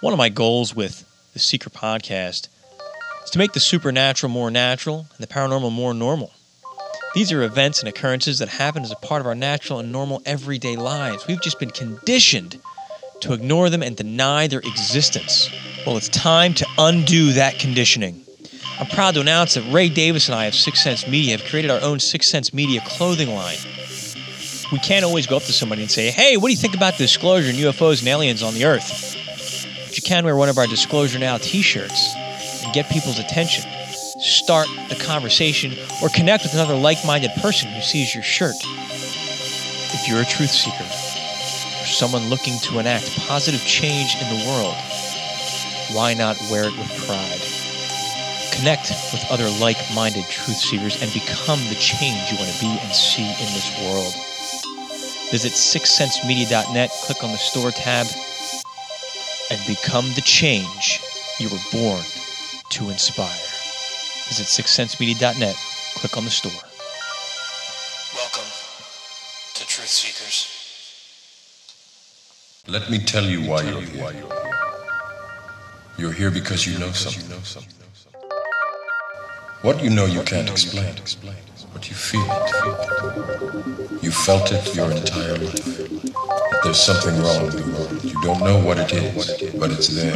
One of my goals with the Seeker Podcast is to make the supernatural more natural and the paranormal more normal. These are events and occurrences that happen as a part of our natural and normal everyday lives. We've just been conditioned to ignore them and deny their existence. Well, it's time to undo that conditioning. I'm proud to announce that Ray Davis and I of Sixth Sense Media have created our own Sixth Sense Media clothing line. We can't always go up to somebody and say, hey, what do you think about disclosure and UFOs and aliens on the Earth? But you can wear one of our Disclosure Now t-shirts and get people's attention. Start the conversation or connect with another like-minded person who sees your shirt. If you're a truth seeker or someone looking to enact positive change in the world, why not wear it with pride? Connect with other like-minded truth seekers and become the change you want to be and see in this world. Visit sixthsensemedia.net, click on the store tab, and become the change you were born to inspire. Visit sixthsensemedia.net, click on the store. Welcome to Truth Seekers. Let me tell you why you're here. You're here because you know something. What you know you can't explain, but you feel it. You felt it your entire life. But there's something wrong in the world. You don't know what it is, but it's there.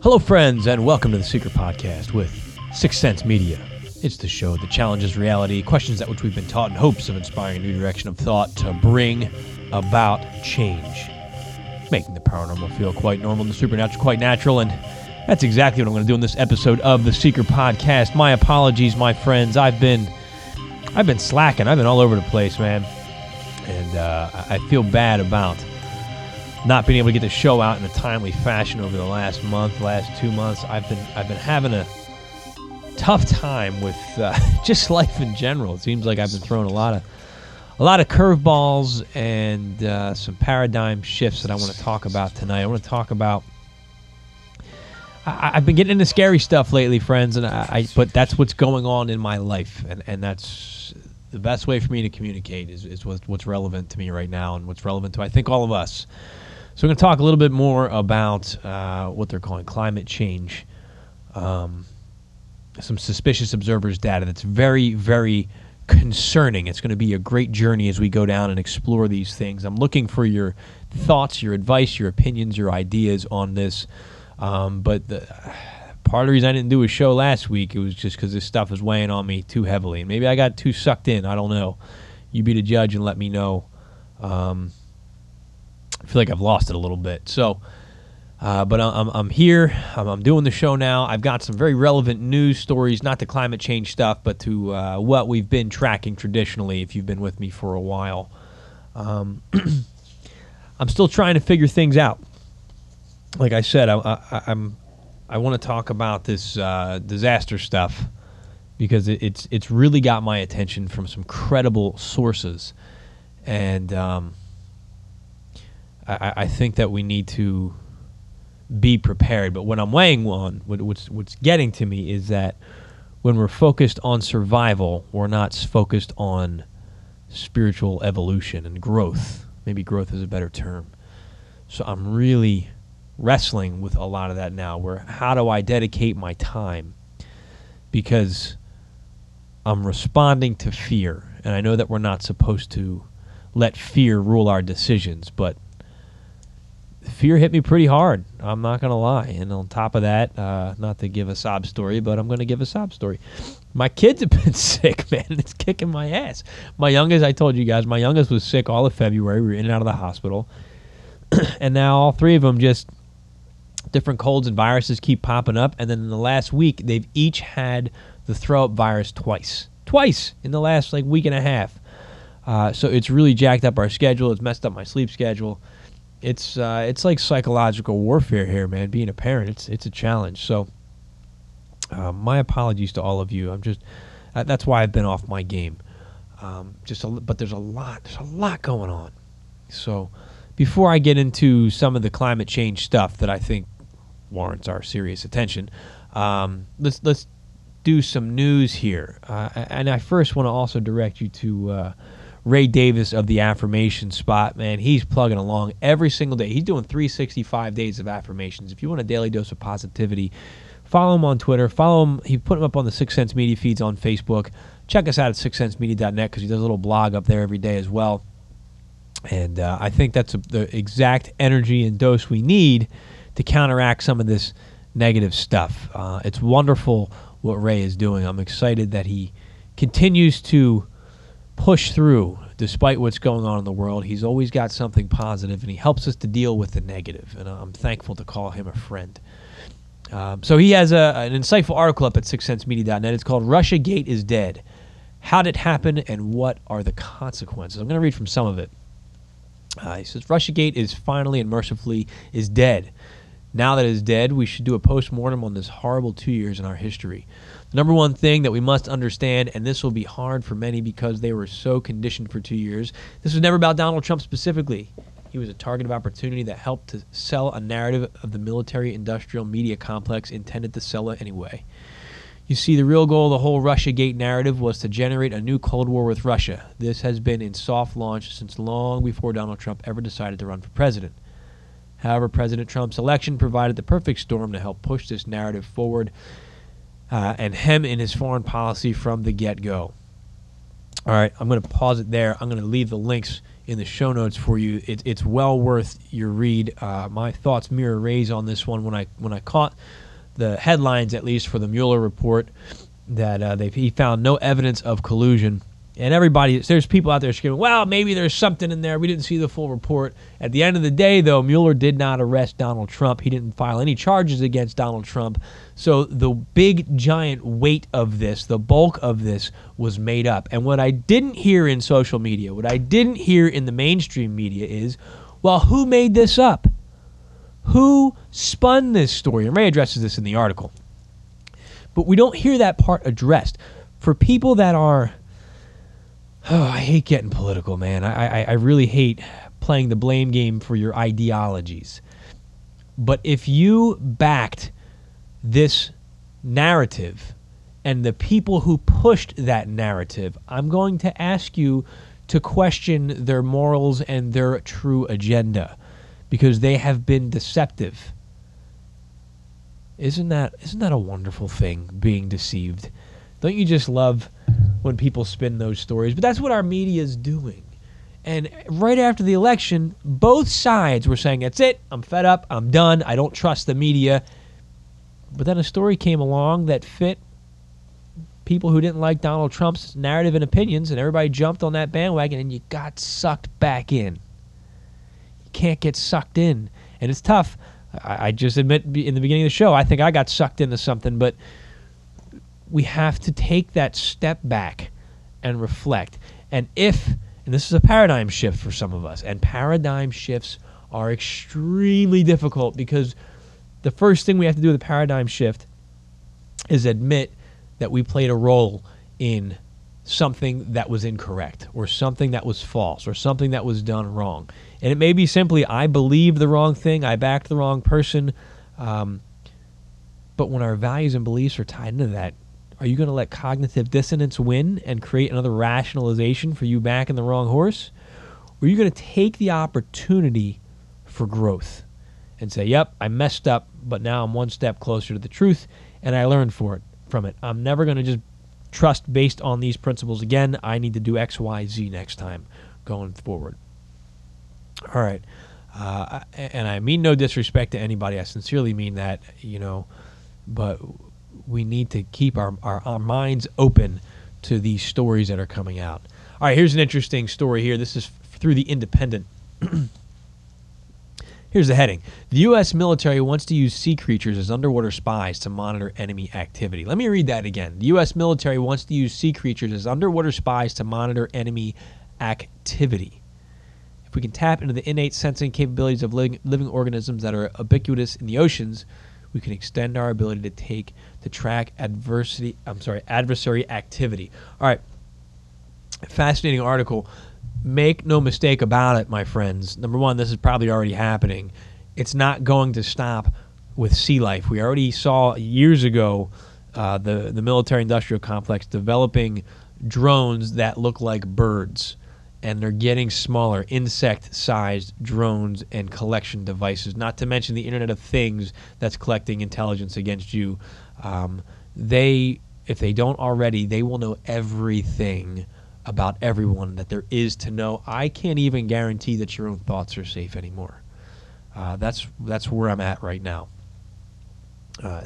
Hello, friends, and welcome to the Secret Podcast with Sixth Sense Media. It's the show that challenges reality, questions that which we've been taught in hopes of inspiring a new direction of thought to bring about change. Making the paranormal feel quite normal and the supernatural quite natural, and that's exactly what I'm going to do in this episode of the Seeker Podcast. My apologies, my friends. I've been slacking. I've been all over the place, man, and I feel bad about not being able to get the show out in a timely fashion over the last month, last 2 months. I've been having a tough time with just life in general. It seems like I've been throwing a lot of curveballs and some paradigm shifts that I want to talk about tonight. I want to talk about... I've been getting into scary stuff lately, friends, and but that's what's going on in my life, and that's the best way for me to communicate is what's relevant to me right now and what's relevant to, I think, all of us. So we're going to talk a little bit more about what they're calling climate change. Some suspicious observers data that's very, very... concerning. It's going to be a great journey as we go down and explore these things. I'm looking for your thoughts, your advice, your opinions, your ideas on this. But part of the reason I didn't do a show last week, it was just because this stuff was weighing on me too heavily. And maybe I got too sucked in. I don't know. You be the judge and let me know. I feel like I've lost it a little bit. So, but I'm here. I'm doing the show now. I've got some very relevant news stories, not to climate change stuff, but to what we've been tracking traditionally, if you've been with me for a while. I'm still trying to figure things out. Like I said, I want to talk about this disaster stuff because it's really got my attention from some credible sources. And I think that we need to be prepared. But what I'm weighing on, what's getting to me is that when we're focused on survival, we're not focused on spiritual evolution and growth. Maybe growth is a better term. So I'm really wrestling with a lot of that now, where how do I dedicate my time? Because I'm responding to fear. And I know that we're not supposed to let fear rule our decisions, but fear hit me pretty hard. I'm not going to lie. And on top of that, not to give a sob story, but I'm going to give a sob story. My kids have been sick, man. It's kicking my ass. My youngest, I told you guys, my youngest was sick all of February. We were in and out of the hospital. And now all three of them, just different colds and viruses keep popping up. And then in the last week, they've each had the throw-up virus twice. Twice in the last like week and a half. So it's really jacked up our schedule. It's messed up my sleep schedule. It's like psychological warfare here, man. Being a parent, it's a challenge. So my apologies to all of you. I'm just that's why I've been off my game. But there's a lot going on. So before I get into some of the climate change stuff that I think warrants our serious attention, let's do some news here. And I first want to also direct you to Ray Davis of the Affirmation Spot, man, he's plugging along every single day. He's doing 365 days of affirmations. If you want a daily dose of positivity, follow him on Twitter. Follow him. He put him up on the Sixth Sense Media feeds on Facebook. Check us out at sixthsensemedia.net because he does a little blog up there every day as well. And I think that's the exact energy and dose we need to counteract some of this negative stuff. It's wonderful what Ray is doing. I'm excited that he continues to push through despite what's going on in the world. He's always got something positive, and he helps us to deal with the negative. And I'm thankful to call him a friend. So he has an insightful article up at sixthsensemedia.net. It's called Russia Gate is Dead. How did it happen and what are the consequences? I'm going to read from some of it. He says, Russia Gate is finally and mercifully is dead. Now that it is dead, we should do a postmortem on this horrible 2 years in our history. The number one thing that we must understand, and this will be hard for many because they were so conditioned for 2 years, this was never about Donald Trump specifically. He was a target of opportunity that helped to sell a narrative of the military-industrial media complex intended to sell it anyway. You see, the real goal of the whole Russiagate narrative was to generate a new Cold War with Russia. This has been in soft launch since long before Donald Trump ever decided to run for president. However, President Trump's election provided the perfect storm to help push this narrative forward and hem in his foreign policy from the get-go. All right, I'm going to pause it there. I'm going to leave the links in the show notes for you. It's well worth your read. My thoughts mirror Ray's on this one. When I caught the headlines, at least for the Mueller report, that he found no evidence of collusion, and there's people out there screaming, well, maybe there's something in there. We didn't see the full report. At the end of the day, though, Mueller did not arrest Donald Trump. He didn't file any charges against Donald Trump. So the big, giant weight of this, the bulk of this, was made up. And what I didn't hear in social media, what I didn't hear in the mainstream media is, well, who made this up? Who spun this story? And Ray addresses this in the article. But we don't hear that part addressed. For people that are... Oh, I hate getting political, man. I really hate playing the blame game for your ideologies. But if you backed this narrative and the people who pushed that narrative, I'm going to ask you to question their morals and their true agenda because they have been deceptive. Isn't that a wonderful thing, being deceived? Don't you just love when people spin those stories? But that's what our media is doing. And right after the election, both sides were saying, that's it, I'm fed up, I'm done, I don't trust the media. But then a story came along that fit people who didn't like Donald Trump's narrative and opinions, and everybody jumped on that bandwagon, and you got sucked back in. You can't get sucked in. And it's tough. I just admit in the beginning of the show, I think I got sucked into something, but we have to take that step back and reflect. And this is a paradigm shift for some of us, and paradigm shifts are extremely difficult because the first thing we have to do with a paradigm shift is admit that we played a role in something that was incorrect or something that was false or something that was done wrong. And it may be simply, I believe the wrong thing, I backed the wrong person. But when our values and beliefs are tied into that, are you going to let cognitive dissonance win and create another rationalization for you back in the wrong horse? Or are you going to take the opportunity for growth and say, yep, I messed up, but now I'm one step closer to the truth, and I learned from it. I'm never going to just trust based on these principles again. I need to do X, Y, Z next time going forward. All right. And I mean no disrespect to anybody. I sincerely mean that, but we need to keep our minds open to these stories that are coming out. All right, here's an interesting story here. This is through The Independent. Here's the heading. The U.S. military wants to use sea creatures as underwater spies to monitor enemy activity. Let me read that again. The U.S. military wants to use sea creatures as underwater spies to monitor enemy activity. If we can tap into the innate sensing capabilities of living organisms that are ubiquitous in the oceans, we can extend our ability to track adversary activity. All right, fascinating article. Make no mistake about it, my friends. Number one, this is probably already happening. It's not going to stop with sea life. We already saw years ago the military-industrial complex developing drones that look like birds. and they're getting smaller, insect-sized drones and collection devices, not to mention the Internet of Things that's collecting intelligence against you. They, if they don't already, they will know everything about everyone that there is to know. I can't even guarantee that your own thoughts are safe anymore. That's where I'm at right now.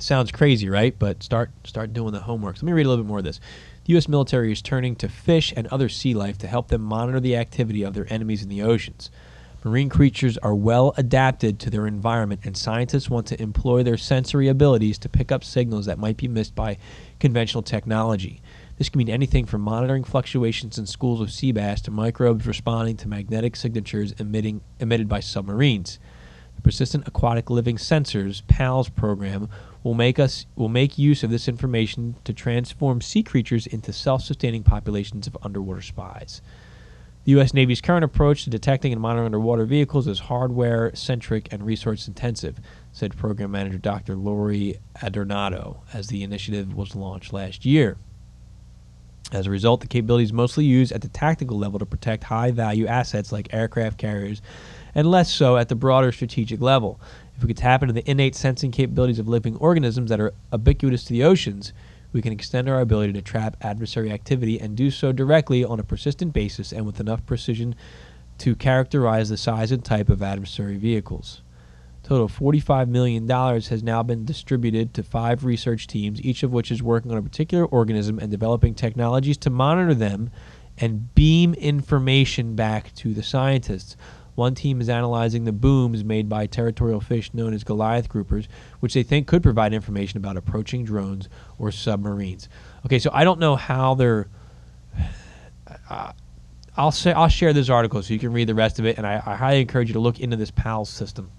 Sounds crazy, right? But start doing the homework. Let me read a little bit more of this. The U.S. military is turning to fish and other sea life to help them monitor the activity of their enemies in the oceans. Marine creatures are well adapted to their environment, and scientists want to employ their sensory abilities to pick up signals that might be missed by conventional technology. This can mean anything from monitoring fluctuations in schools of sea bass to microbes responding to magnetic signatures emitted by submarines. The Persistent Aquatic Living Sensors (PALS) program will make use of this information to transform sea creatures into self-sustaining populations of underwater spies. The U.S. Navy's current approach to detecting and monitoring underwater vehicles is hardware-centric and resource-intensive, said program manager Dr. Lori Adornato, as the initiative was launched last year. As a result, the capability is mostly used at the tactical level to protect high-value assets like aircraft carriers, and less so at the broader strategic level. If we could tap into the innate sensing capabilities of living organisms that are ubiquitous to the oceans, we can extend our ability to trap adversary activity and do so directly on a persistent basis and with enough precision to characterize the size and type of adversary vehicles. Total of $45 million has now been distributed to 5 research teams, each of which is working on a particular organism and developing technologies to monitor them and beam information back to the scientists. One team is analyzing the booms made by territorial fish known as Goliath groupers, which they think could provide information about approaching drones or submarines. Okay, so I don't know how they're... I'll share this article so you can read the rest of it, and I highly encourage you to look into this PALS system.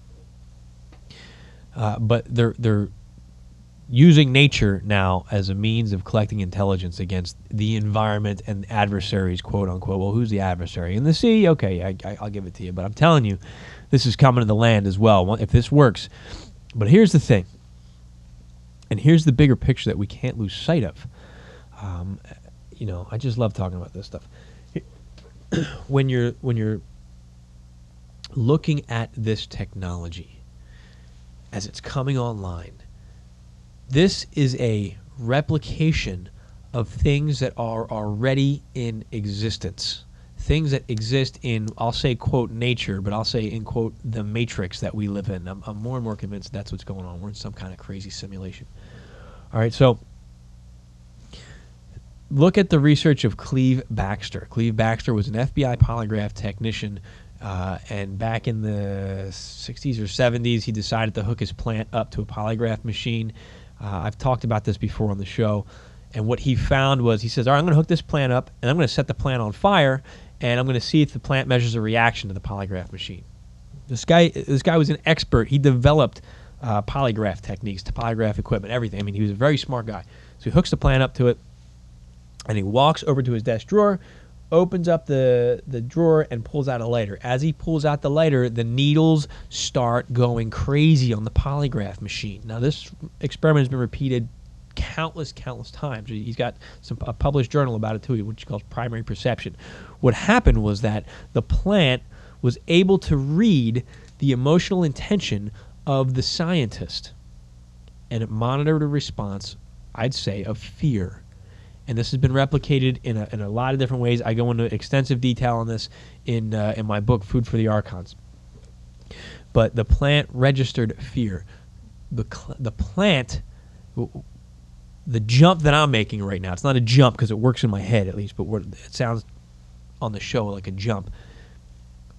But they're using nature now as a means of collecting intelligence against the environment and adversaries, quote unquote. Well, who's the adversary? In the sea? Okay, I'll give it to you. But I'm telling you, this is coming to the land as well, if this works. But here's the thing, and here's the bigger picture that we can't lose sight of. You know, I just love talking about this stuff. When you're looking at this technology as it's coming online, this is a replication of things that are already in existence. Things that exist in, I'll say, quote, nature, but I'll say, in quote, the matrix that we live in. I'm more and more convinced that's what's going on. We're in some kind of crazy simulation. All right, so look at the research of Cleve Baxter. Cleve Baxter was an FBI polygraph technician. And back in the 60s or 70s, he decided to hook his plant up to a polygraph machine. I've talked about this before on the show. And what he found was, he says, all right, I'm going to hook this plant up, and I'm going to set the plant on fire, and I'm going to see if the plant measures a reaction to the polygraph machine. This guy was an expert. He developed polygraph techniques, polygraph equipment, everything. I mean, he was a very smart guy. So he hooks the plant up to it, and he walks over to his desk drawer, opens up the drawer, and pulls out a lighter. As he pulls out the lighter, the needles start going crazy on the polygraph machine. Now, this experiment has been repeated countless times. He's got a published journal about it, too, which he calls Primary Perception. What happened was that the plant was able to read the emotional intention of the scientist, and it monitored a response, I'd say, of fear. And this has been replicated in a lot of different ways. I go into extensive detail on this in my book, Food for the Archons. But the plant registered fear. The jump that I'm making right now, it's not a jump because it works in my head at least, but it sounds on the show like a jump.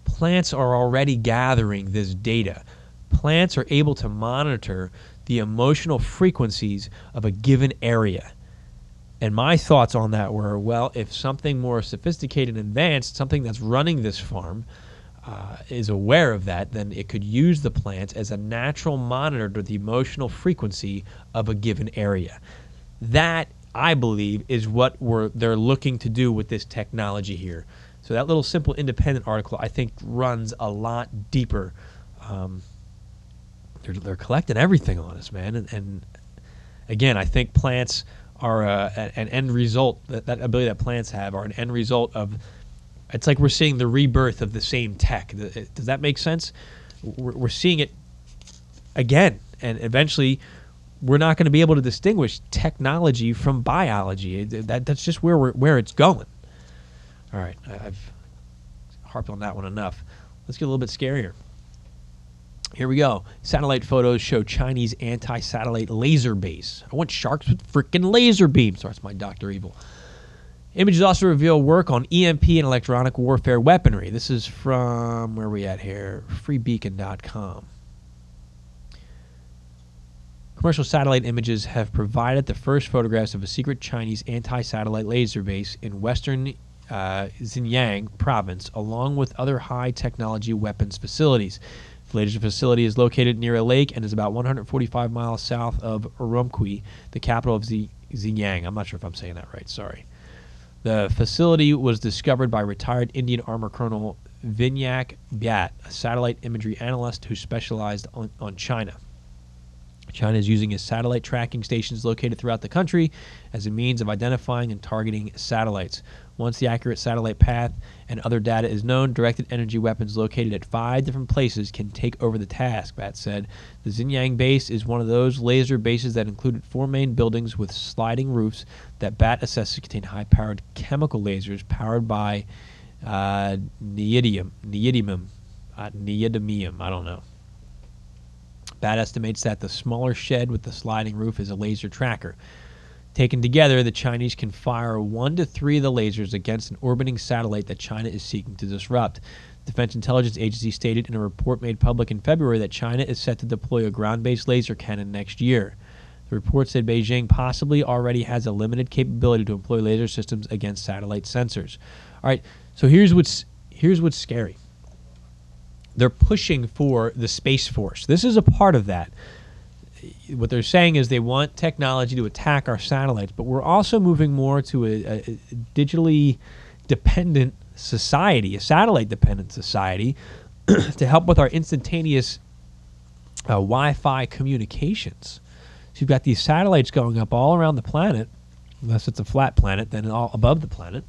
Plants are already gathering this data. Plants are able to monitor the emotional frequencies of a given area. And my thoughts on that were, well, if something more sophisticated and advanced, something that's running this farm is aware of that, then it could use the plants as a natural monitor to the emotional frequency of a given area. That, I believe, is what they're looking to do with this technology here. So that little simple independent article, I think, runs a lot deeper. They're collecting everything on us, man. And again, I think plants are an end result, that ability that plants have, are an end result of It's like we're seeing the rebirth of the same tech. Does that make sense? We're seeing it again, and eventually we're not going to be able to distinguish technology from biology. That's just where it's going. All right, I've harped on that one enough. Let's get a little bit scarier. Here we go. Satellite photos show Chinese anti-satellite laser base. I want sharks with freaking laser beams. So that's my Dr. Evil. Images also reveal work on EMP and electronic warfare weaponry. This is from, where are we at here? Freebeacon.com. Commercial satellite images have provided the first photographs of a secret Chinese anti-satellite laser base in western Xinjiang province, along with other high-technology weapons facilities. The latest facility is located near a lake and is about 145 miles south of Urumqi, the capital of Xinjiang. I'm not sure if I'm saying that right. Sorry. The facility was discovered by retired Indian Army Colonel Vinayak Bhat, a satellite imagery analyst who specialized on China. China is using its satellite tracking stations located throughout the country as a means of identifying and targeting satellites. Once the accurate satellite path and other data is known, directed energy weapons located at 5 different places can take over the task, Bat said. The Xinjiang base is one of those laser bases that included 4 main buildings with sliding roofs that Bat assesses contain high-powered chemical lasers powered by neodymium. I don't know. Bat estimates that the smaller shed with the sliding roof is a laser tracker. Taken together, the Chinese can fire 1 to 3 of the lasers against an orbiting satellite that China is seeking to disrupt. The Defense Intelligence Agency stated in a report made public in February that China is set to deploy a ground-based laser cannon next year. The report said Beijing possibly already has a limited capability to employ laser systems against satellite sensors. All right, so here's what's scary. They're pushing for the Space Force. This is a part of that. What they're saying is they want technology to attack our satellites, but we're also moving more to a digitally dependent society, a satellite-dependent society, to help with our instantaneous Wi-Fi communications. So you've got these satellites going up all around the planet, unless it's a flat planet, then all above the planet.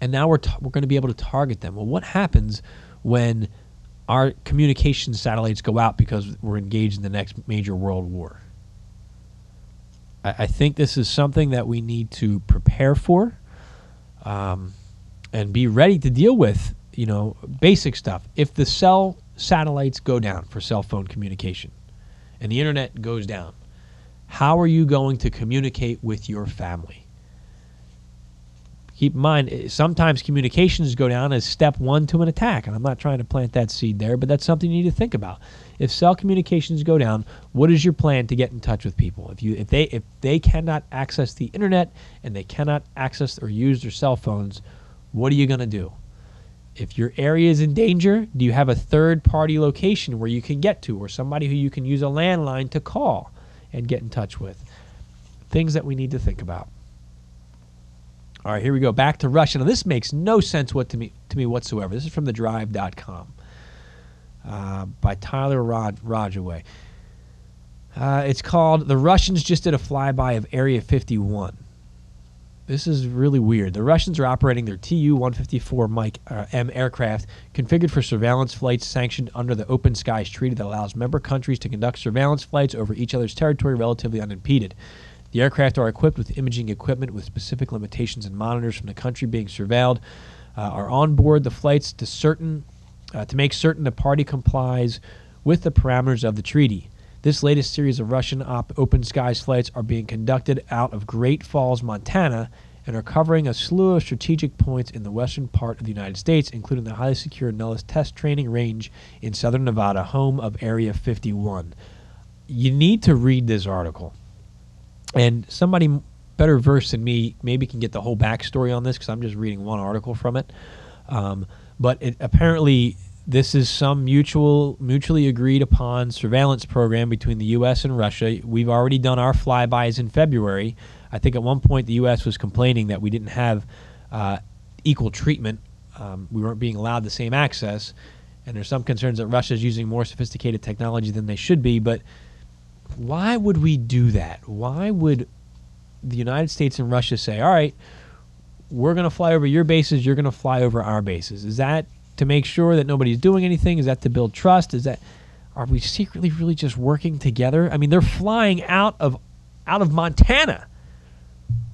And now we're going to be able to target them. Well, what happens when our communication satellites go out because we're engaged in the next major world war? I think this is something that we need to prepare for and be ready to deal with, you know, basic stuff. If the cell satellites go down for cell phone communication and the internet goes down, how are you going to communicate with your family? Keep in mind, sometimes communications go down as step one to an attack, and I'm not trying to plant that seed there, but that's something you need to think about. If cell communications go down, what is your plan to get in touch with people? If they cannot access the internet and they cannot access or use their cell phones, what are you going to do? If your area is in danger, do you have a third-party location where you can get to, or somebody who you can use a landline to call and get in touch with? Things that we need to think about. All right, here we go. Back to Russia. Now, this makes no sense to me whatsoever. This is from thedrive.com by Tyler Rodaway. It's called, "The Russians Just Did a Flyby of Area 51. This is really weird. The Russians are operating their Tu-154 M aircraft, configured for surveillance flights sanctioned under the Open Skies Treaty that allows member countries to conduct surveillance flights over each other's territory relatively unimpeded. The aircraft are equipped with imaging equipment with specific limitations and monitors from the country being surveilled are on board the flights to make certain the party complies with the parameters of the treaty. This latest series of Russian Open Skies flights are being conducted out of Great Falls, Montana, and are covering a slew of strategic points in the western part of the United States, including the highly secure Nellis Test Training Range in southern Nevada, home of Area 51. You need to read this article. And somebody better versed than me maybe can get the whole backstory on this, because I'm just reading one article from it. But apparently this is some mutually agreed upon surveillance program between the U.S. and Russia. We've already done our flybys in February. I think at one point the U.S. was complaining that we didn't have equal treatment. We weren't being allowed the same access. And there's some concerns that Russia's using more sophisticated technology than they should be, but why would we do that? Why would the United States and Russia say, all right, we're going to fly over your bases, you're going to fly over our bases. Is that to make sure that nobody's doing anything? Is that to build trust? Is that, are we secretly really just working together? I mean, they're flying out of Montana.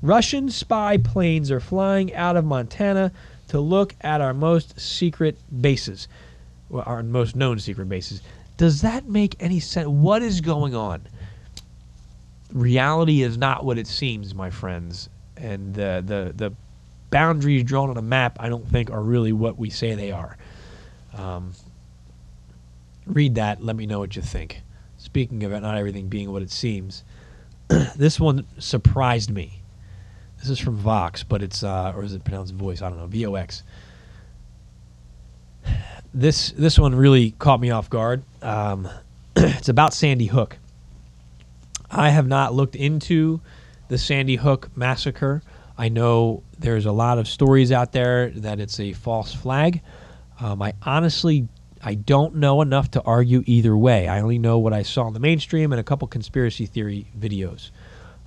Russian spy planes are flying out of Montana to look at our most secret bases, well, our most known secret bases. Does that make any sense? What is going on? Reality is not what it seems, my friends. And the boundaries drawn on a map, I don't think, are really what we say they are. Read that. Let me know what you think. Speaking of it, not everything being what it seems, this one surprised me. This is from Vox, but it's, or is it pronounced voice? I don't know. VOX. This one really caught me off guard. It's about Sandy Hook. I have not looked into the Sandy Hook massacre. I know there's a lot of stories out there that it's a false flag. I don't know enough to argue either way. I only know what I saw in the mainstream and a couple conspiracy theory videos.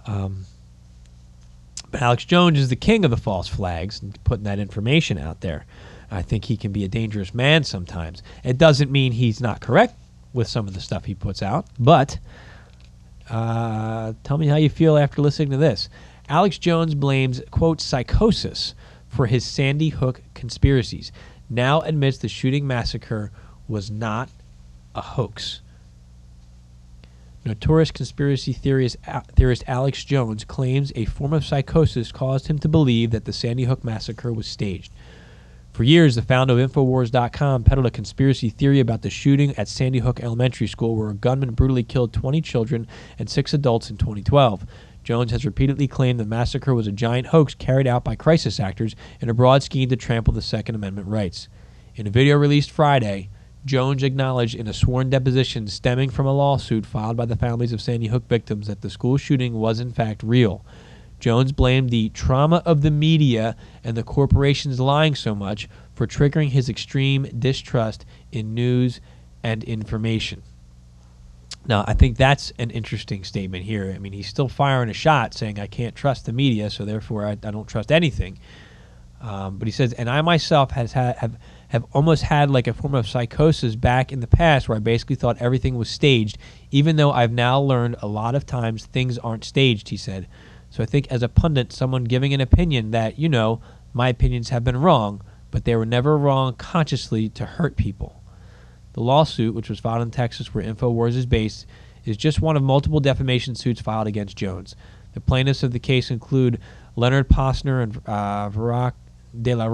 But Alex Jones is the king of the false flags and putting that information out there. I think he can be a dangerous man sometimes. It doesn't mean he's not correct with some of the stuff he puts out, but tell me how you feel after listening to this. Alex Jones blames, quote, psychosis for his Sandy Hook conspiracies. Now admits the shooting massacre was not a hoax. Notorious conspiracy theorist Alex Jones claims a form of psychosis caused him to believe that the Sandy Hook massacre was staged. For years, the founder of Infowars.com peddled a conspiracy theory about the shooting at Sandy Hook Elementary School where a gunman brutally killed 20 children and 6 adults in 2012. Jones has repeatedly claimed the massacre was a giant hoax carried out by crisis actors in a broad scheme to trample the Second Amendment rights. In a video released Friday, Jones acknowledged in a sworn deposition stemming from a lawsuit filed by the families of Sandy Hook victims that the school shooting was in fact real. Jones blamed the trauma of the media and the corporations lying so much for triggering his extreme distrust in news and information. Now, I think that's an interesting statement here. I mean, he's still firing a shot saying, I can't trust the media, so therefore I don't trust anything. But he says, and I myself have almost had like a form of psychosis back in the past where I basically thought everything was staged, even though I've now learned a lot of times things aren't staged, he said. So I think as a pundit, someone giving an opinion that, you know, my opinions have been wrong, but they were never wrong consciously to hurt people. The lawsuit, which was filed in Texas where Infowars is based, is just one of multiple defamation suits filed against Jones. The plaintiffs of the case include Leonard Posner and Veronica De La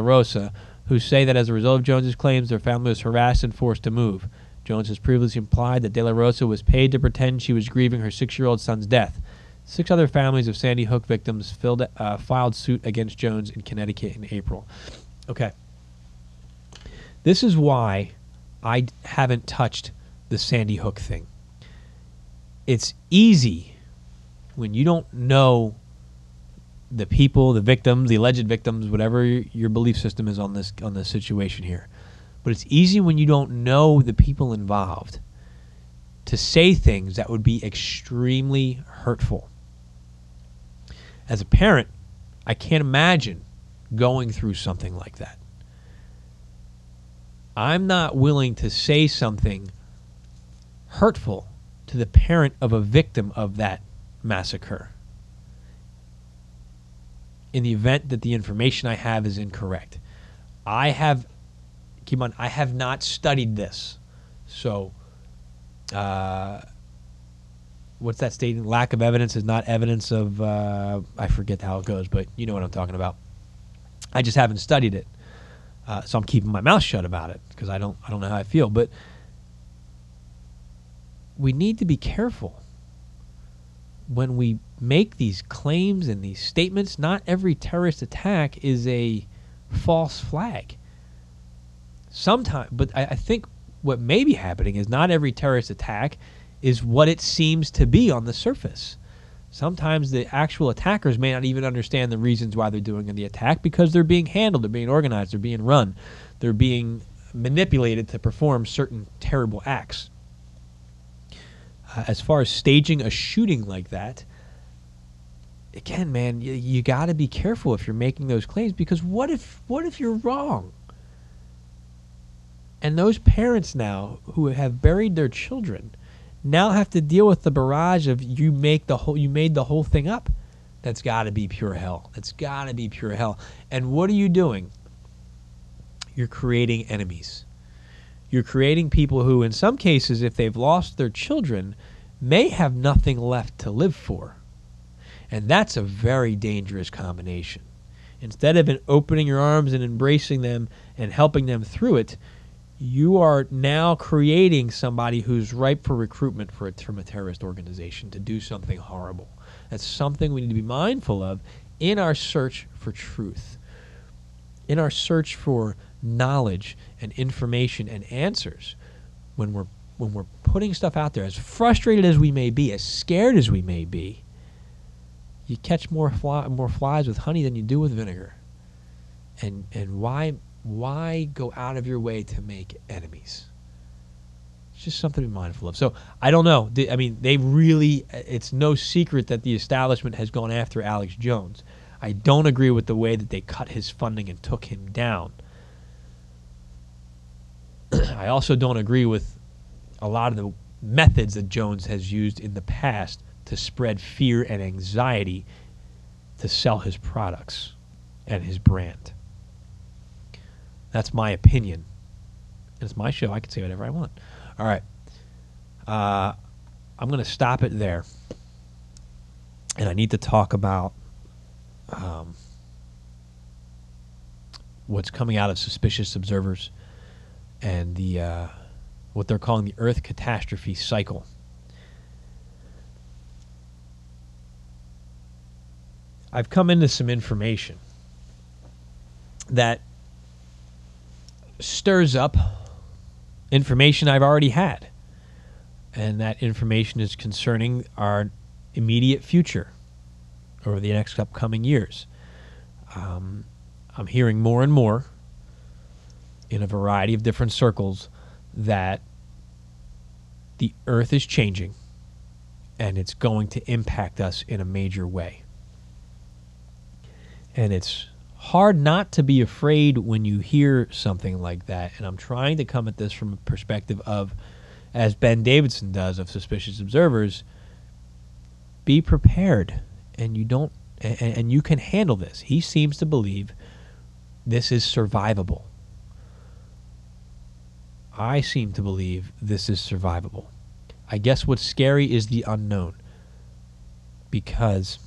Rosa, who say that as a result of Jones's claims, their family was harassed and forced to move. Jones has previously implied that De La Rosa was paid to pretend she was grieving her 6-year-old son's death. 6 other families of Sandy Hook victims filed suit against Jones in Connecticut in April. Okay. This is why I haven't touched the Sandy Hook thing. It's easy when you don't know the people, the victims, the alleged victims, whatever your belief system is on this situation here. But it's easy when you don't know the people involved to say things that would be extremely hurtful. As a parent, I can't imagine going through something like that. I'm not willing to say something hurtful to the parent of a victim of that massacre in the event that the information I have is incorrect. I have not studied this. So, what's that statement? Lack of evidence is not evidence of, I forget how it goes, but you know what I'm talking about. I just haven't studied it. So I'm keeping my mouth shut about it because I don't know how I feel. But we need to be careful when we make these claims and these statements. Not every terrorist attack is a false flag. Sometimes, but I think what may be happening is not every terrorist attack is what it seems to be on the surface. Sometimes the actual attackers may not even understand the reasons why they're doing the attack because they're being handled, they're being organized, they're being run, they're being manipulated to perform certain terrible acts. As far as staging a shooting like that, again, man, you got to be careful if you're making those claims, because what if you're wrong? And those parents now who have buried their children now have to deal with the barrage of you made the whole thing up. That's got to be pure hell. That's got to be pure hell. And what are you doing? You're creating enemies. You're creating people who, in some cases, if they've lost their children, may have nothing left to live for. And that's a very dangerous combination. Instead of opening your arms and embracing them and helping them through it, you are now creating somebody who's ripe for recruitment from a terrorist organization to do something horrible. That's something we need to be mindful of in our search for truth, in our search for knowledge and information and answers. When we're putting stuff out there, as frustrated as we may be, as scared as we may be, you catch more flies with honey than you do with vinegar. And why go out of your way to make enemies? It's just something to be mindful of. So I don't know. I mean, they really, it's no secret that the establishment has gone after Alex Jones. I don't agree with the way that they cut his funding and took him down. I also don't agree with a lot of the methods that Jones has used in the past to spread fear and anxiety to sell his products and his brand. That's my opinion. It's my show. I can say whatever I want. All right. I'm going to stop it there. And I need to talk about what's coming out of Suspicious Observers and the what they're calling the Earth Catastrophe Cycle. I've come into some information that stirs up information I've already had, and that information is concerning our immediate future over the next upcoming years. I'm hearing more and more in a variety of different circles that the Earth is changing, and it's going to impact us in a major way. And it's hard not to be afraid when you hear something like that. And I'm trying to come at this from a perspective of, as Ben Davidson does, of Suspicious Observers, be prepared, and you can handle this. He seems to believe this is survivable. I seem to believe this is survivable. I guess what's scary is the unknown. Because,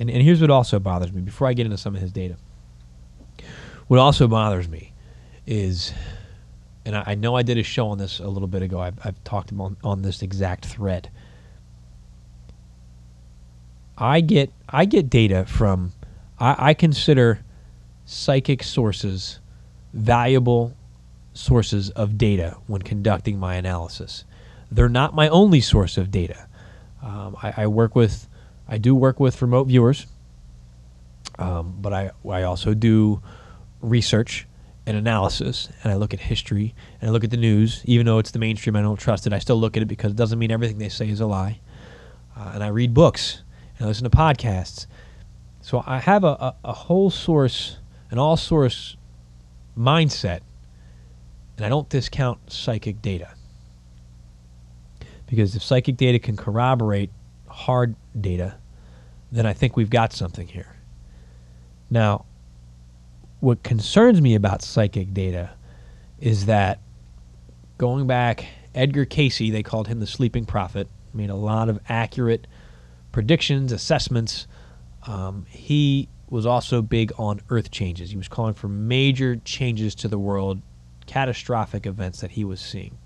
and here's what also bothers me, before I get into some of his data. What also bothers me is, and I know I did a show on this a little bit ago. I've talked on this exact thread. I get data from, I consider psychic sources valuable sources of data when conducting my analysis. They're not my only source of data. I do work with remote viewers, but I also do research and analysis, and I look at history and I look at the news. Even though it's the mainstream, I don't trust it. I still look at it because it doesn't mean everything they say is a lie. And I read books and I listen to podcasts. So I have a whole source, an all source mindset. And I don't discount psychic data, because if psychic data can corroborate hard data, then I think we've got something here. Now, what concerns me about psychic data is that, going back, Edgar Casey, they called him the sleeping prophet, made a lot of accurate predictions, assessments. He was also big on earth changes. He was calling for major changes to the world, catastrophic events that he was seeing.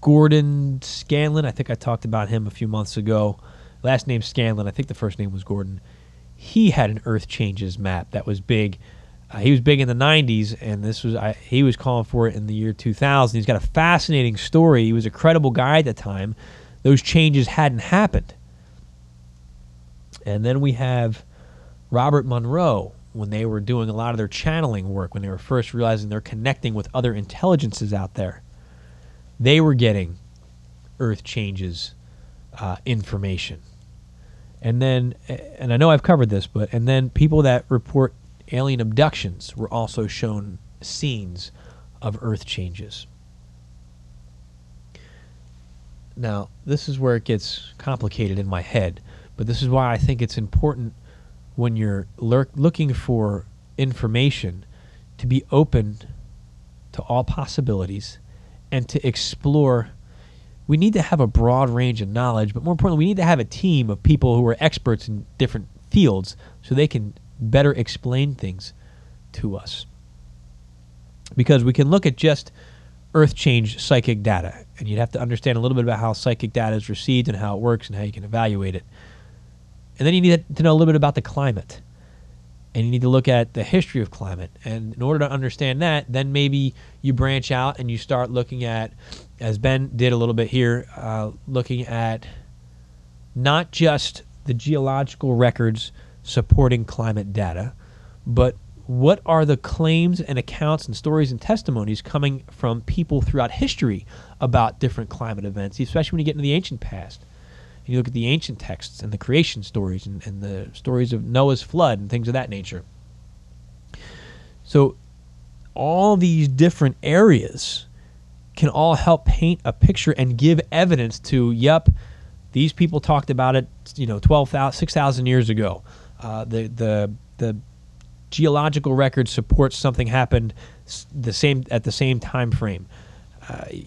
Gordon Scanlon, I think I talked about him a few months ago. Last name Scanlon, I think the first name was Gordon. He had an Earth Changes map that was big. He was big in the 90s, and this was he was calling for it in the year 2000. He's got a fascinating story. He was a credible guy at the time. Those changes hadn't happened. And then we have Robert Monroe, when they were doing a lot of their channeling work, when they were first realizing they're connecting with other intelligences out there, they were getting Earth Changes information. And then, and I know I've covered this, but, and then people that report alien abductions were also shown scenes of Earth changes. Now, this is where it gets complicated in my head, but this is why I think it's important when you're looking for information to be open to all possibilities and to explore. We need to have a broad range of knowledge, but more importantly, we need to have a team of people who are experts in different fields so they can better explain things to us. Because we can look at just Earth change psychic data, and you'd have to understand a little bit about how psychic data is received and how it works and how you can evaluate it. And then you need to know a little bit about the climate, and you need to look at the history of climate. And in order to understand that, then maybe you branch out and you start looking at, as Ben did a little bit here, looking at not just the geological records supporting climate data, but what are the claims and accounts and stories and testimonies coming from people throughout history about different climate events, especially when you get into the ancient past. And you look at the ancient texts and the creation stories and the stories of Noah's flood and things of that nature. So all these different areas can all help paint a picture and give evidence to, yep, these people talked about it, you know, 6,000 years ago. The geological record supports something happened at the same time frame.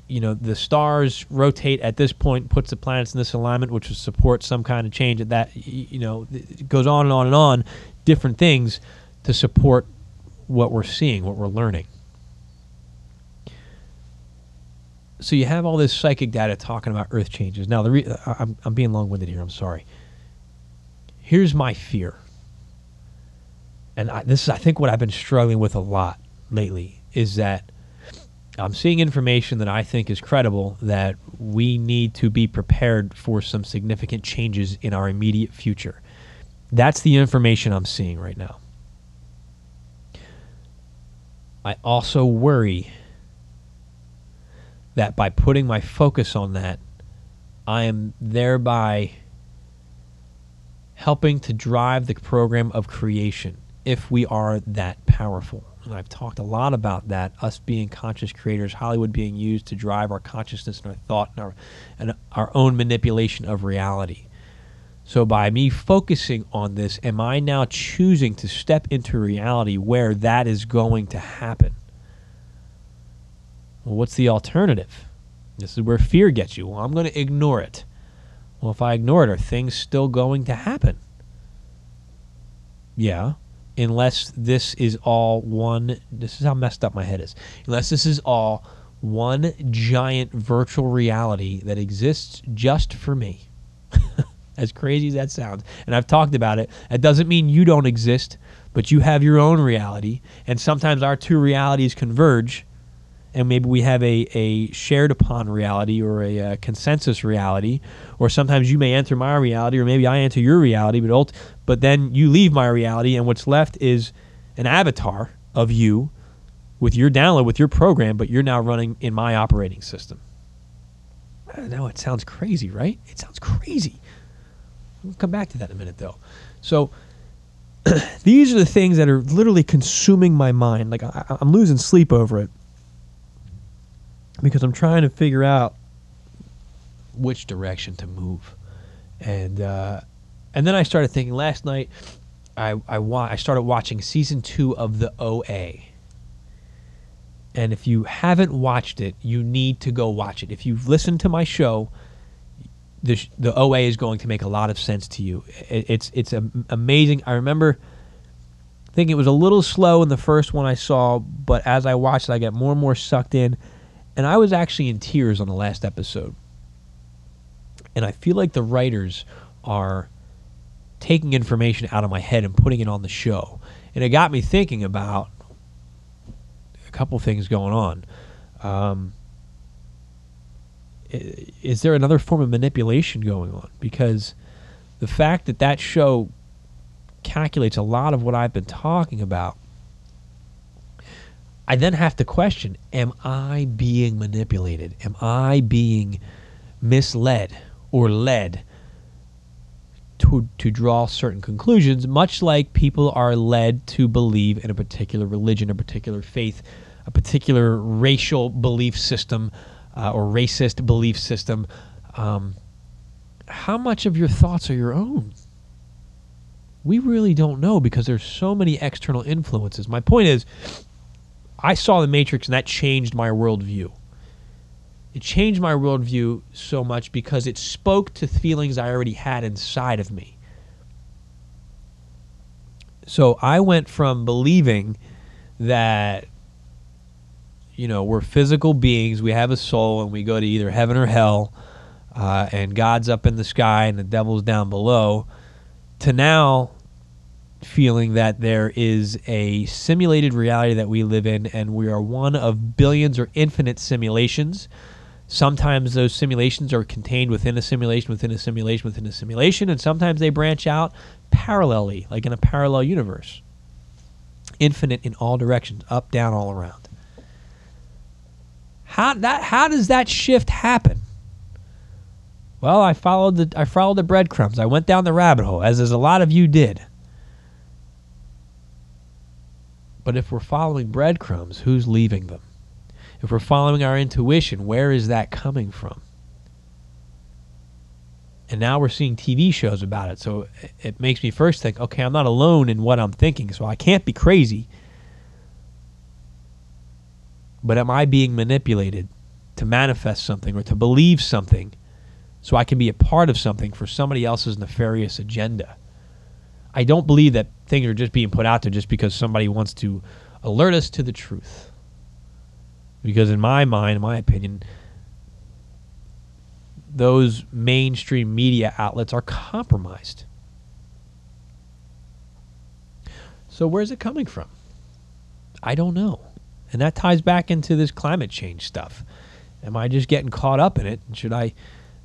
You know, the stars rotate at this point, puts the planets in this alignment, which would support some kind of change at that. You know, it goes on and on and on, different things to support what we're seeing, what we're learning. So you have all this psychic data talking about Earth changes. Now, I'm being long-winded here. I'm sorry. Here's my fear. And this is, I think, what I've been struggling with a lot lately, is that I'm seeing information that I think is credible, that we need to be prepared for some significant changes in our immediate future. That's the information I'm seeing right now. I also worry that by putting my focus on that, I am thereby helping to drive the program of creation, if we are that powerful. And I've talked a lot about that, us being conscious creators, Hollywood being used to drive our consciousness and our thought and our own manipulation of reality. So by me focusing on this, am I now choosing to step into reality where that is going to happen? Well, what's the alternative? This is where fear gets you. Well, I'm going to ignore it. Well, if I ignore it, are things still going to happen? Yeah. Unless this is all one, this is how messed up my head is. Unless this is all one giant virtual reality that exists just for me. As crazy as that sounds. And I've talked about it. That doesn't mean you don't exist, but you have your own reality. And sometimes our two realities converge. And maybe we have a shared upon reality, or a consensus reality, or sometimes you may enter my reality, or maybe I enter your reality, but then you leave my reality, and what's left is an avatar of you with your download, with your program, but you're now running in my operating system. I don't know, it sounds crazy, right? It sounds crazy. We'll come back to that in a minute, though. So these are the things that are literally consuming my mind. Like, I'm losing sleep over it, because I'm trying to figure out which direction to move. And then I started thinking, last night I started watching season 2 of The OA. And if you haven't watched it, you need to go watch it. If you've listened to my show, the OA is going to make a lot of sense to you. It's amazing. I remember thinking it was a little slow in the first one I saw, but as I watched it, I got more and more sucked in. And I was actually in tears on the last episode. And I feel like the writers are taking information out of my head and putting it on the show. And it got me thinking about a couple things going on. Is there another form of manipulation going on? Because the fact that that show calculates a lot of what I've been talking about, I then have to question, am I being manipulated? Am I being misled or led to draw certain conclusions, much like people are led to believe in a particular religion, a particular faith, a particular racial belief system, or racist belief system. How much of your thoughts are your own? We really don't know, because there's so many external influences. My point is, I saw The Matrix and that changed my worldview. It changed my worldview so much because it spoke to feelings I already had inside of me. So I went from believing that, you know, we're physical beings, we have a soul, and we go to either heaven or hell, and God's up in the sky and the devil's down below, to now feeling that there is a simulated reality that we live in, and we are one of billions or infinite simulations. Sometimes those simulations are contained within a simulation, within a simulation, within a simulation, and sometimes they branch out parallelly, like in a parallel universe. Infinite in all directions, up, down, all around. How does that shift happen? Well, I followed the breadcrumbs. I went down the rabbit hole, as a lot of you did. But if we're following breadcrumbs, who's leaving them? If we're following our intuition, where is that coming from? And now we're seeing TV shows about it. So it makes me first think, okay, I'm not alone in what I'm thinking, so I can't be crazy. But am I being manipulated to manifest something or to believe something so I can be a part of something for somebody else's nefarious agenda? I don't believe that things are just being put out there just because somebody wants to alert us to the truth. Because in my mind, in my opinion, those mainstream media outlets are compromised. So where's it coming from? I don't know. And that ties back into this climate change stuff. Am I just getting caught up in it? Should I,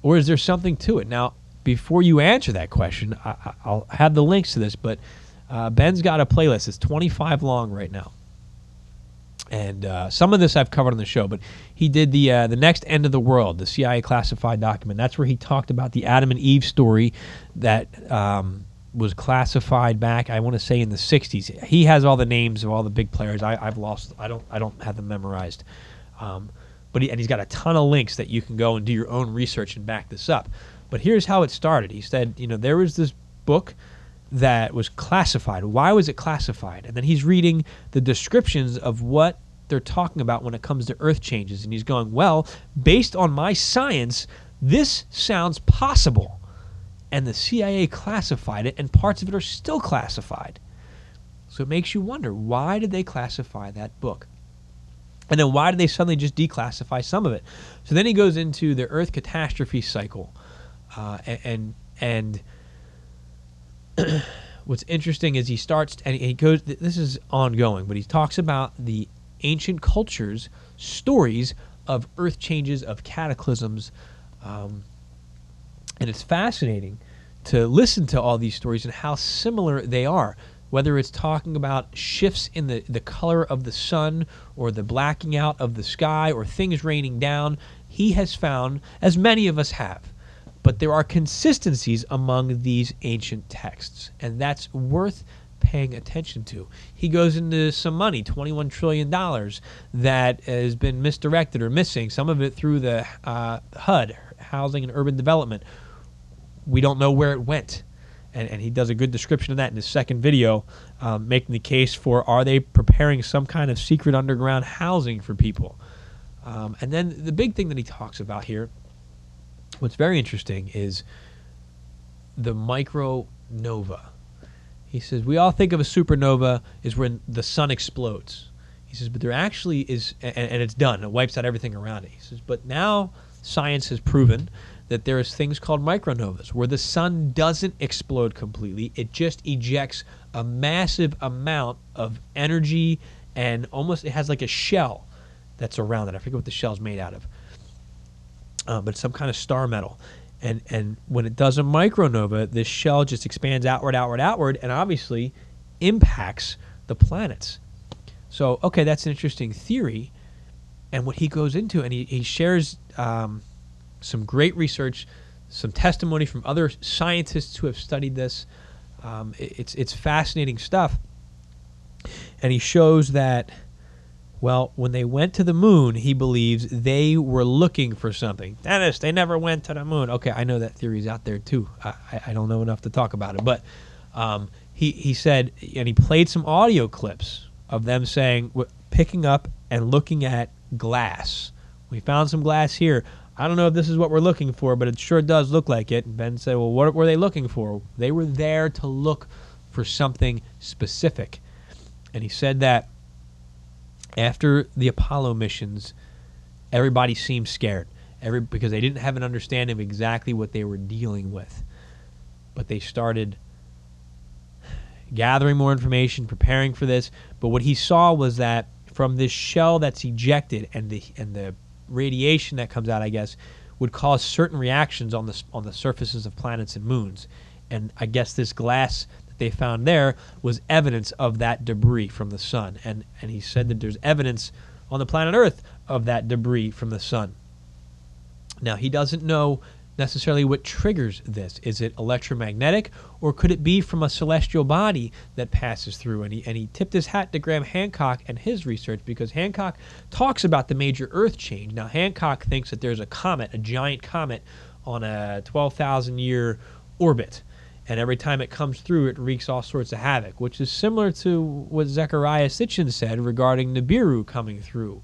or is there something to it? Now, before you answer that question, I'll have the links to this, but Ben's got a playlist. It's 25 long right now. And some of this I've covered on the show, but he did the Next End of the World, the CIA classified document. That's where he talked about the Adam and Eve story that was classified back, I want to say, in the 60s. He has all the names of all the big players. I don't have them memorized. But he's got a ton of links that you can go and do your own research and back this up. But here's how it started. He said, you know, there was this book that was classified. Why was it classified? And then he's reading the descriptions of what they're talking about when it comes to earth changes. And he's going, well, based on my science, this sounds possible. And the CIA classified it, and parts of it are still classified. So it makes you wonder, why did they classify that book? And then why did they suddenly just declassify some of it? So then he goes into the Earth Catastrophe Cycle. And what's interesting is he starts, and he goes, this is ongoing, but he talks about the ancient cultures' stories of earth changes, of cataclysms, and it's fascinating to listen to all these stories and how similar they are, whether it's talking about shifts in the color of the sun or the blacking out of the sky or things raining down. He has found, as many of us have, but there are consistencies among these ancient texts, and that's worth paying attention to. He goes into some money, $21 trillion, that has been misdirected or missing, some of it through the HUD, Housing and Urban Development. We don't know where it went. And he does a good description of that in his second video, making the case for, are they preparing some kind of secret underground housing for people? And then the big thing that he talks about here, what's very interesting, is the micronova. He says, we all think of a supernova is when the sun explodes. He says, but there actually is, and it's done. It wipes out everything around it. He says, but now science has proven that there is things called micronovas, where the sun doesn't explode completely. It just ejects a massive amount of energy, and almost it has like a shell that's around it. I forget what the shell's made out of. But it's some kind of star metal. And when it does a micronova, this shell just expands outward, outward, outward, and obviously impacts the planets. So, okay, that's an interesting theory. And what he goes into, and he shares some great research, some testimony from other scientists who have studied this. It's fascinating stuff. And he shows that, well, when they went to the moon, he believes they were looking for something. Dennis, they never went to the moon. Okay, I know that theory's out there too. I don't know enough to talk about it. But he said, and he played some audio clips of them saying, picking up and looking at glass. We found some glass here. I don't know if this is what we're looking for, but it sure does look like it. And Ben said, well, what were they looking for? They were there to look for something specific. And he said that after the Apollo missions, everybody seemed scared because they didn't have an understanding of exactly what they were dealing with. But they started gathering more information, preparing for this. But what he saw was that from this shell that's ejected and the radiation that comes out, I guess, would cause certain reactions on the surfaces of planets and moons. And I guess this glass that they found there was evidence of that debris from the sun. And he said that there's evidence on the planet Earth of that debris from the sun. Now, he doesn't know necessarily what triggers this. Is it electromagnetic, or could it be from a celestial body that passes through? And he tipped his hat to Graham Hancock and his research, because Hancock talks about the major Earth change. Now, Hancock thinks that there's a comet, a giant comet, on a 12,000-year orbit, and every time it comes through, it wreaks all sorts of havoc, which is similar to what Zechariah Sitchin said regarding Nibiru coming through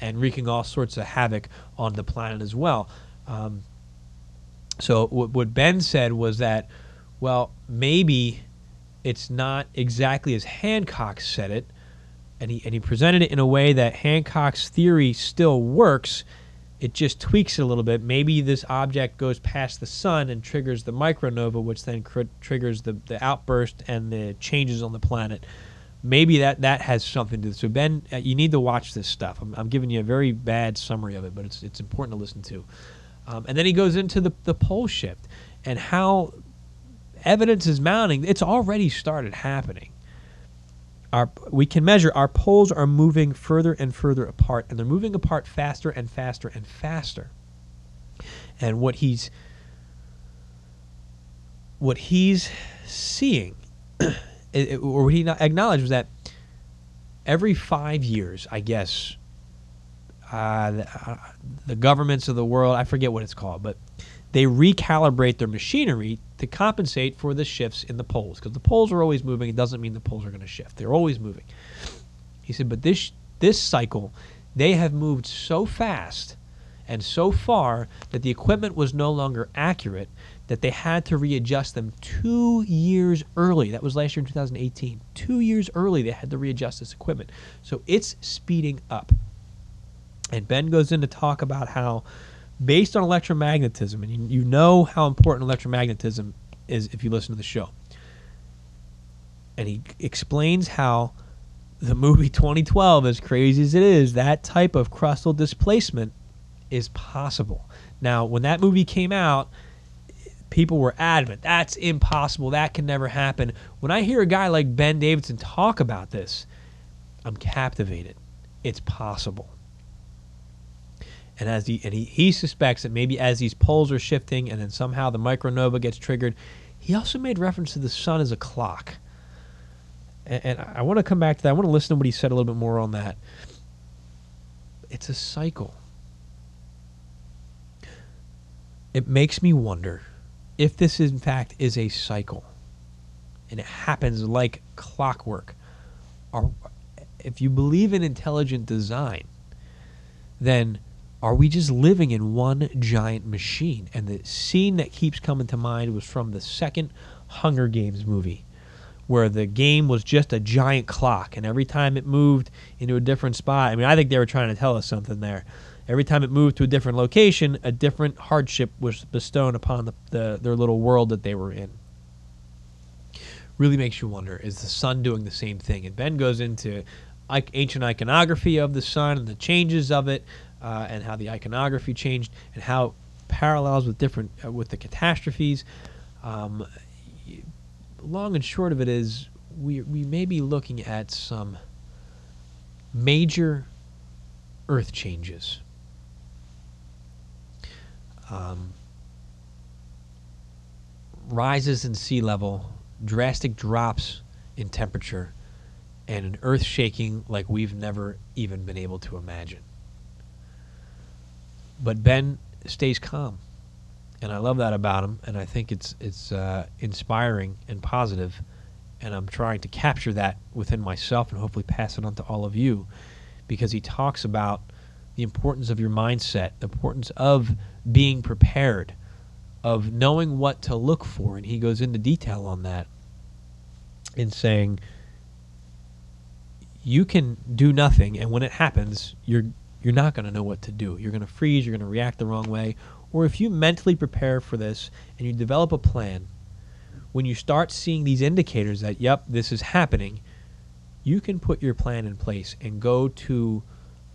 and wreaking all sorts of havoc on the planet as well. So what Ben said was that, well, maybe it's not exactly as Hancock said it, and he presented it in a way that Hancock's theory still works. It just tweaks it a little bit. Maybe this object goes past the sun and triggers the micronova, which then triggers the outburst and the changes on the planet. Maybe that has something to do. So Ben, you need to watch this stuff. I'm giving you a very bad summary of it, but it's important to listen to. And then he goes into the pole shift and how evidence is mounting. It's already started happening. We can measure our poles are moving further and further apart, and they're moving apart faster and faster and faster. And what he's seeing, or what he acknowledged, was that every 5 years, I guess, the governments of the world, I forget what it's called, but they recalibrate their machinery to compensate for the shifts in the poles, because the poles are always moving. It doesn't mean the poles are going to shift. They're always moving. He said, but this cycle, they have moved so fast and so far that the equipment was no longer accurate, that they had to readjust them 2 years early. That was last year in 2018. 2 years early they had to readjust this equipment. So it's speeding up. And Ben goes in to talk about how, based on electromagnetism, and you know how important electromagnetism is if you listen to the show. And he explains how the movie 2012, as crazy as it is, that type of crustal displacement is possible. Now, when that movie came out, people were adamant, that's impossible, that can never happen. When I hear a guy like Ben Davidson talk about this, I'm captivated. It's possible. And he suspects that maybe as these poles are shifting and then somehow the micronova gets triggered. He also made reference to the sun as a clock. And I want to come back to that. I want to listen to what he said a little bit more on that. It's a cycle. It makes me wonder if this, in fact, is a cycle. And it happens like clockwork. Or if you believe in intelligent design, then are we just living in one giant machine? And the scene that keeps coming to mind was from the second Hunger Games movie, where the game was just a giant clock, and every time it moved into a different spot, I mean, I think they were trying to tell us something there. Every time it moved to a different location, a different hardship was bestowed upon their little world that they were in. Really makes you wonder, is the sun doing the same thing? And Ben goes into ancient iconography of the sun and the changes of it, and how the iconography changed, and how it parallels with different with the catastrophes. Long and short of it is, we may be looking at some major Earth changes. rises in sea level, drastic drops in temperature, and an earth shaking like we've never even been able to imagine. But Ben stays calm, and I love that about him, and I think it's inspiring and positive, and I'm trying to capture that within myself and hopefully pass it on to all of you, because he talks about the importance of your mindset, the importance of being prepared, of knowing what to look for, and he goes into detail on that in saying you can do nothing, and when it happens, you're not going to know what to do. You're going to freeze, you're going to react the wrong way. Or if you mentally prepare for this and you develop a plan, when you start seeing these indicators that, yep, this is happening, you can put your plan in place and go to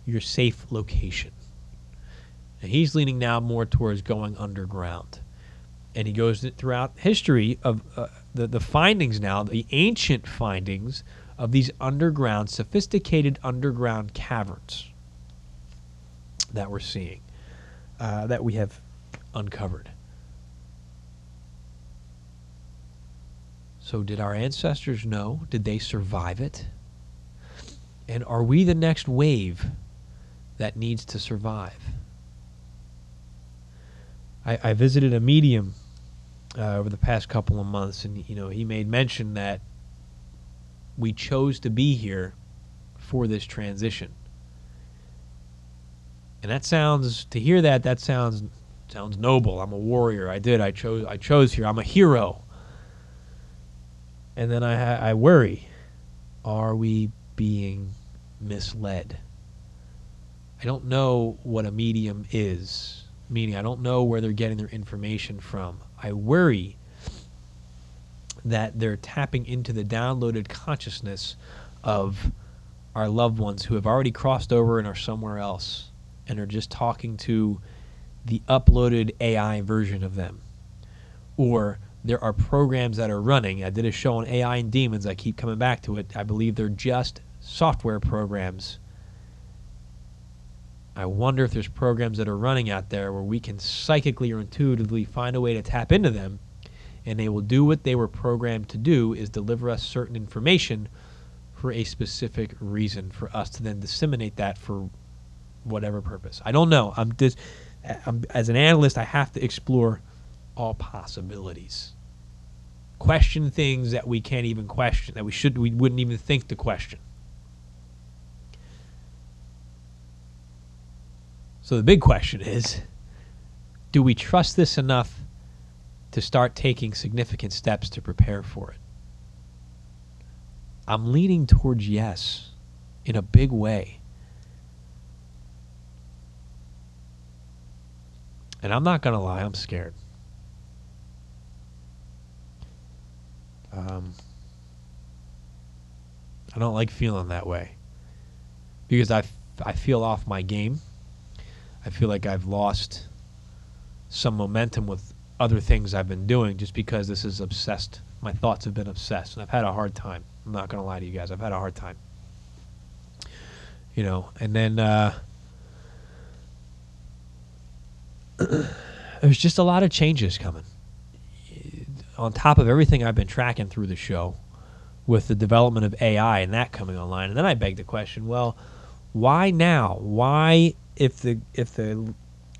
your safe location. Now, he's leaning now more towards going underground. And he goes throughout history of the findings now, the ancient findings of these underground, sophisticated underground caverns that we're seeing, that we have uncovered. So did our ancestors know? Did they survive it? And are we the next wave that needs to survive? I visited a medium over the past couple of months, and he made mention that we chose to be here for this transition. And that sounds, to hear that, that sounds noble. I'm a warrior. I chose here. I'm a hero. And then I worry, are we being misled? I don't know what a medium is, meaning I don't know where they're getting their information from. I worry that they're tapping into the downloaded consciousness of our loved ones who have already crossed over and are somewhere else, and are just talking to the uploaded AI version of them. Or there are programs that are running. I did a show on AI and demons. I keep coming back to it. I believe they're just software programs. I wonder if there's programs that are running out there where we can psychically or intuitively find a way to tap into them, and they will do what they were programmed to do, is deliver us certain information for a specific reason, for us to then disseminate that for whatever purpose. I don't know. As an analyst, I have to explore all possibilities, question things that we can't even question, that we wouldn't even think to question. So the big question is, do we trust this enough to start taking significant steps to prepare for it? I'm leaning towards yes, in a big way. And I'm not going to lie, I'm scared. I don't like feeling that way, because I feel off my game. I feel like I've lost some momentum with other things I've been doing just because this is obsessed. My thoughts have been obsessed, and I've had a hard time. I'm not going to lie to you guys. I've had a hard time. And then... there's just a lot of changes coming. On top of everything I've been tracking through the show with the development of AI and that coming online, and then I beg the question, well, why now? Why, if the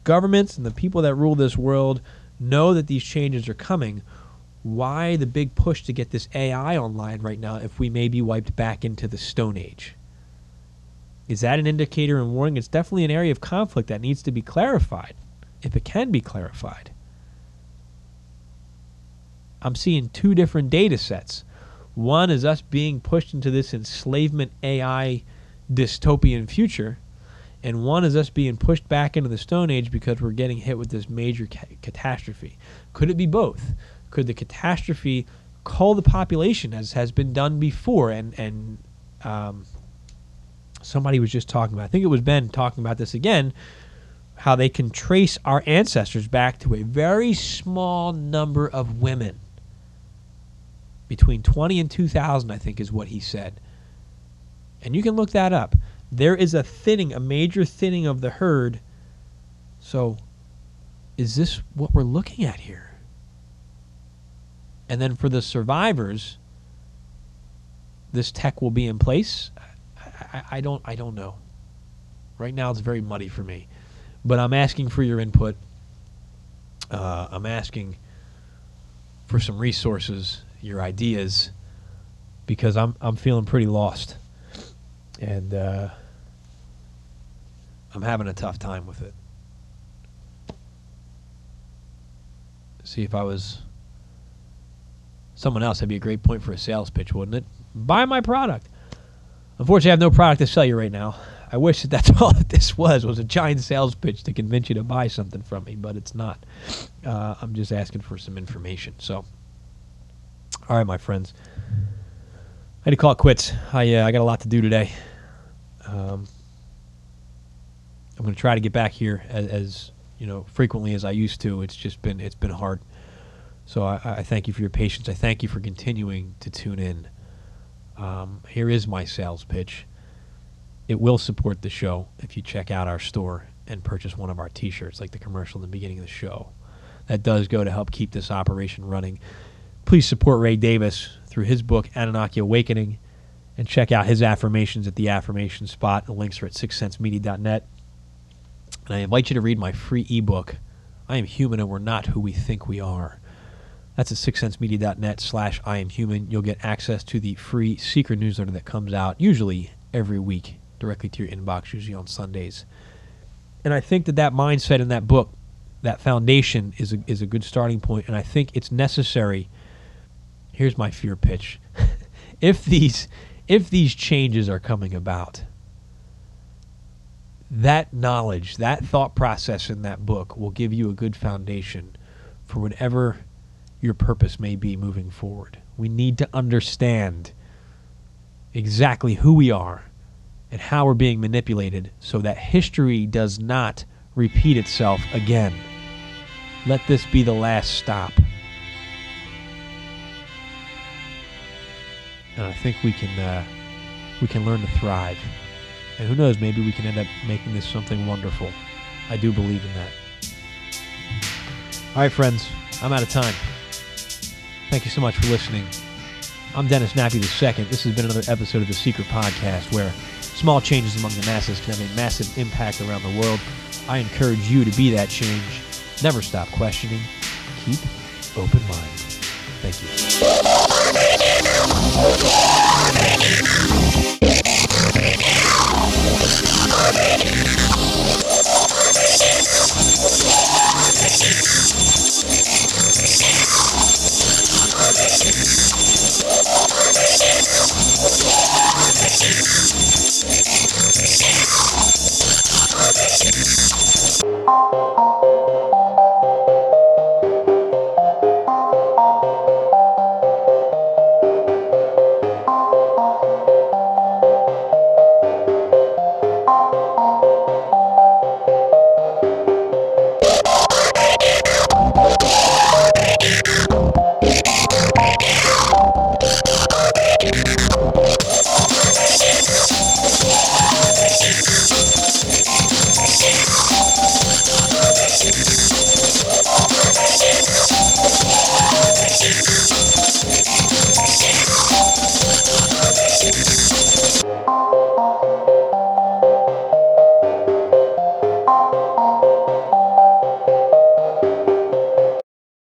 governments and the people that rule this world know that these changes are coming, why the big push to get this AI online right now if we may be wiped back into the Stone Age? Is that an indicator and warning? It's definitely an area of conflict that needs to be clarified, if it can be clarified. I'm seeing two different data sets. One is us being pushed into this enslavement AI dystopian future, and one is us being pushed back into the Stone Age because we're getting hit with this major catastrophe. Could it be both? Could the catastrophe cull the population, as has been done before? And somebody was just talking about, I think it was Ben talking about this again, how they can trace our ancestors back to a very small number of women. Between 20 and 2000, I think, is what he said. And you can look that up. There is a thinning, a major thinning of the herd. So, is this what we're looking at here? And then for the survivors, this tech will be in place. I don't know. Right now it's very muddy for me. But I'm asking for your input. I'm asking for some resources, your ideas, because I'm feeling pretty lost. And I'm having a tough time with it. See, if I was someone else, that'd be a great point for a sales pitch, wouldn't it? Buy my product. Unfortunately, I have no product to sell you right now. I wish that that's all that this was a giant sales pitch to convince you to buy something from me, but it's not. I'm just asking for some information. So, all right, my friends. I had to call it quits. I got a lot to do today. I'm going to try to get back here as you know, frequently as I used to. It's just been, it's been hard. So I thank you for your patience. I thank you for continuing to tune in. Here is my sales pitch. It will support the show if you check out our store and purchase one of our t-shirts, like the commercial in the beginning of the show. That does go to help keep this operation running. Please support Ray Davis through his book, Anunnaki Awakening, and check out his affirmations at the Affirmation Spot. The links are at sixthsensemedia.net. And I invite you to read my free ebook, I Am Human and We're Not Who We Think We Are. That's at sixthsensemedia.net/I Am Human. You'll get access to the free secret newsletter that comes out usually every week, directly to your inbox, usually on Sundays. And I think that that mindset in that book, that foundation, is a good starting point, and I think it's necessary. Here's my fear pitch. If these changes are coming about, that knowledge, that thought process in that book will give you a good foundation for whatever your purpose may be moving forward. We need to understand exactly who we are and how we're being manipulated so that history does not repeat itself again. Let this be the last stop. And I think we can learn to thrive. And who knows, maybe we can end up making this something wonderful. I do believe in that. All right, friends, I'm out of time. Thank you so much for listening. I'm Dennis Knappy the Second. This has been another episode of the Secret Podcast, where small changes among the masses can have a massive impact around the world. I encourage you to be that change. Never stop questioning. Keep open mind. Thank you.